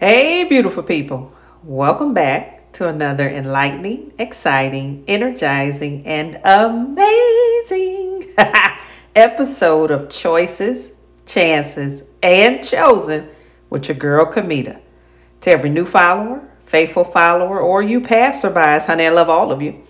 Hey, beautiful people. Welcome back to another enlightening, exciting, energizing, and amazing episode of Choices, Chances, and Chosen with your girl, Kamita. To every new follower, faithful follower, or you passerbys, honey, I love all of you.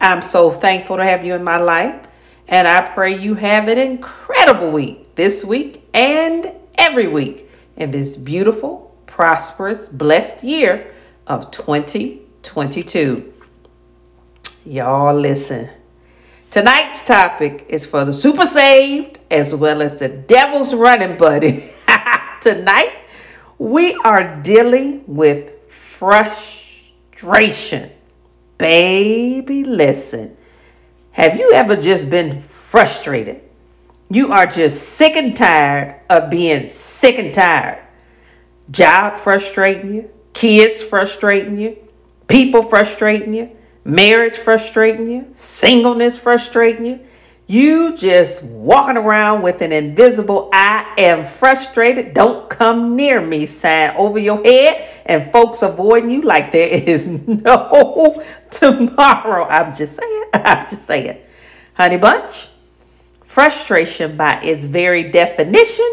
I'm so thankful to have you in my life, and I pray you have an incredible week this week and every week in this beautiful, prosperous, blessed year of 2022. Y'all listen. Tonight's topic is for the super saved as well as the devil's running buddy. Tonight, we are dealing with frustration. Baby, listen. Have you ever just been frustrated? You are just sick and tired of being sick and tired. Job frustrating you, kids frustrating you, people frustrating you, marriage frustrating you, singleness frustrating you. You just walking around with an invisible "I am frustrated, don't come near me" sign over your head, and folks avoiding you like there is no tomorrow. I'm just saying. Honey bunch, frustration by its very definition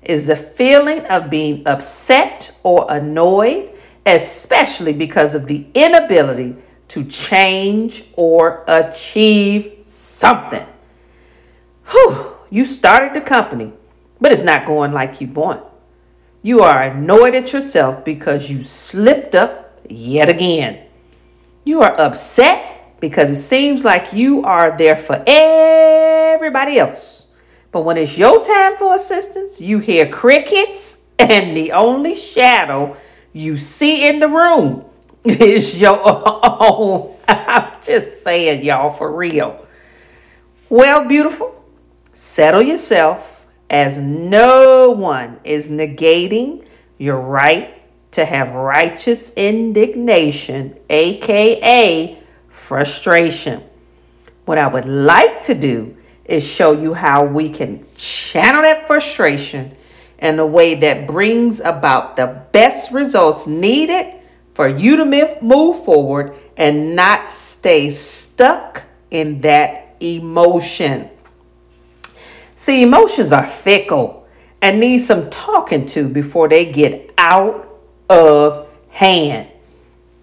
is the feeling of being upset or annoyed, especially because of the inability to change or achieve something. Whew, you started the company, but it's not going like you want. You are annoyed at yourself because you slipped up yet again. You are upset because it seems like you are there for everybody else. But when it's your time for assistance, you hear crickets, and the only shadow you see in the room is your own. I'm just saying, y'all, for real. Well, beautiful, settle yourself, as no one is negating your right to have righteous indignation, aka frustration. What I would like to do is show you how we can channel that frustration in a way that brings about the best results needed for you to move forward and not stay stuck in that emotion. See, emotions are fickle and need some talking to before they get out of hand.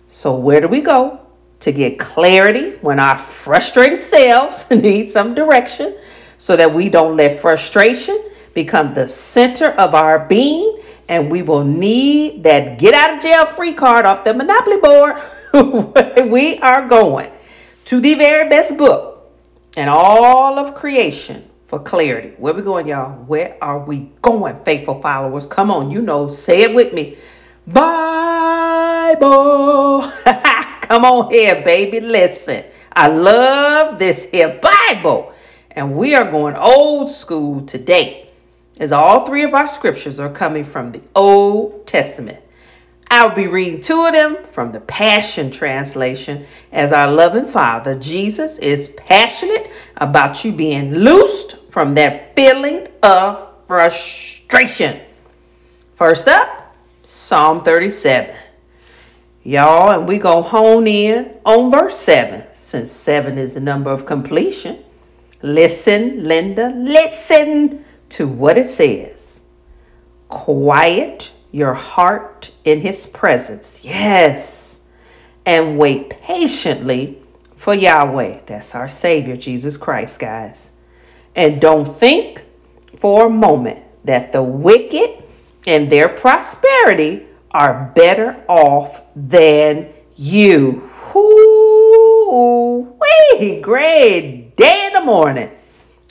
So where do we go to get clarity when our frustrated selves need some direction, so that we don't let frustration become the center of our being, and we will need that get out of jail free card off the Monopoly board? We are going to the very best book and all of creation for clarity. Where we going, y'all? Where are we going, faithful followers? Come on, you know, say it with me. Bible. Come on here, baby. Listen, I love this here Bible. And we are going old school today, as all three of our scriptures are coming from the Old Testament. I'll be reading two of them from the Passion Translation, as our loving Father, Jesus, is passionate about you being loosed from that feeling of frustration. First up, Psalm 37. Y'all, and we gonna hone in on verse 7, since 7 is the number of completion. Listen, Linda, listen to what it says. Quiet your heart in his presence. Yes. And wait patiently for Yahweh. That's our Savior, Jesus Christ, guys. And don't think for a moment that the wicked and their prosperity are better off than you. Whoo-wee, great day in the morning.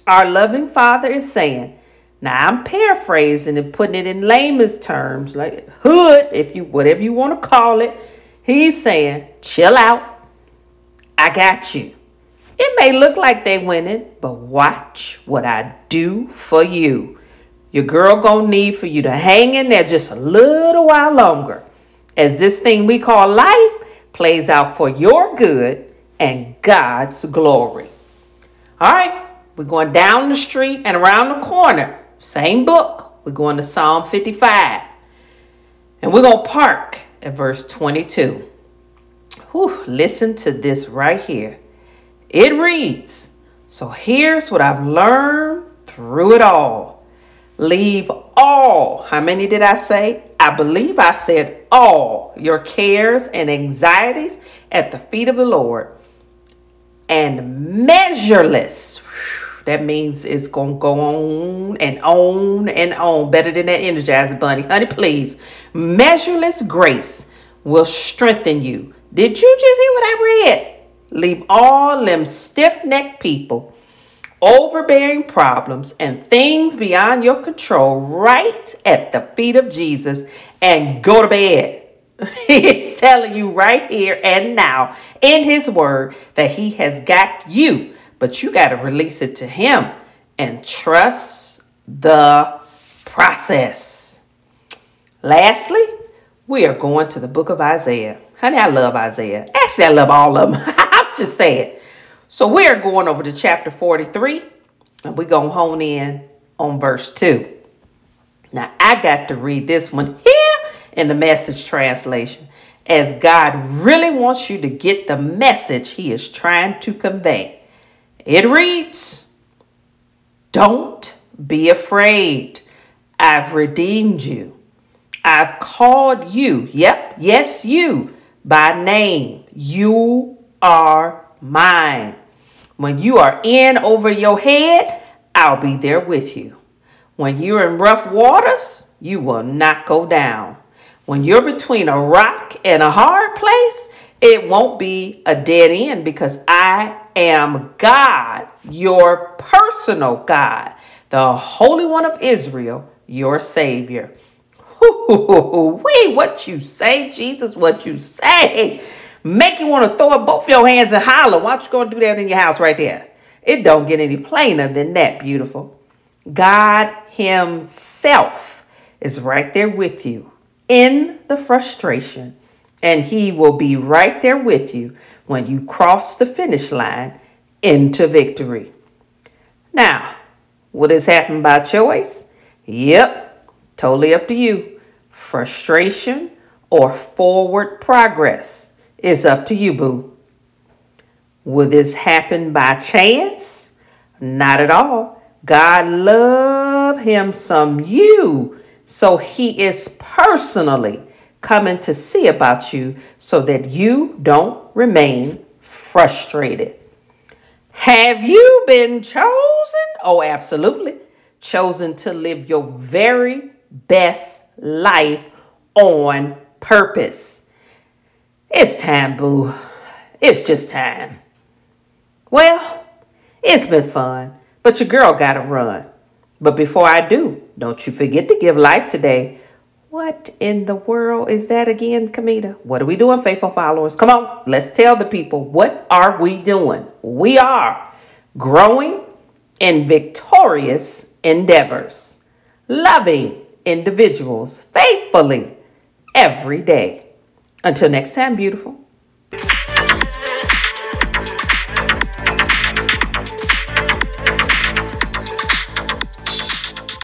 Our loving Father is saying, now I'm paraphrasing and putting it in layman's terms, like hood, if you whatever you want to call it. He's saying, chill out. I got you. It may look like they winning, but watch what I do for you. Your girl gonna need for you to hang in there just a little while longer, as this thing we call life plays out for your good and God's glory. All right, we're going down the street and around the corner. Same book. We're going to Psalm 55. And we're going to park at verse 22. Whew, listen to this right here. It reads, so here's what I've learned through it all. Leave all, how many did I say? I believe I said all your cares and anxieties at the feet of the Lord, and measureless. That means it's going to go on and on and on. Better than that Energizer Bunny. Honey, please. Measureless grace will strengthen you. Did you just hear what I read? Leave all them stiff-necked people, overbearing problems, and things beyond your control right at the feet of Jesus and go to bed. He's telling you right here and now in his word that he has got you. But you got to release it to him and trust the process. Lastly, we are going to the book of Isaiah. Honey, I love Isaiah. Actually, I love all of them. I'm just saying. So we are going over to chapter 43, and we're going to hone in on verse 2. Now, I got to read this one here in the Message translation, as God really wants you to get the message he is trying to convey. It reads, don't be afraid. I've redeemed you. I've called you. Yep. Yes, you by name. You are mine. When you are in over your head, I'll be there with you. When you're in rough waters, you will not go down. When you're between a rock and a hard place, it won't be a dead end, because I am God, your personal God, the Holy One of Israel, your Savior. Wait, what you say, Jesus, what you say. Make you want to throw up both your hands and holler. Why don't you go and do that in your house right there? It don't get any plainer than that, beautiful. God himself is right there with you in the frustration. And he will be right there with you when you cross the finish line into victory. Now, what has happened by choice? Yep, totally up to you. Frustration or forward progress is up to you, boo. Will this happen by chance? Not at all. God loves him some you, so he is personally coming to see about you so that you don't remain frustrated. Have you been chosen? Oh, absolutely. Chosen to live your very best life on purpose. It's time, boo. It's just time. Well, it's been fun, but your girl gotta run. But before I do, don't you forget to give life today. What in the world is that again, Kamita? What are we doing, faithful followers? Come on, let's tell the people, what are we doing? We are growing in victorious endeavors, loving individuals faithfully every day. Until next time, beautiful.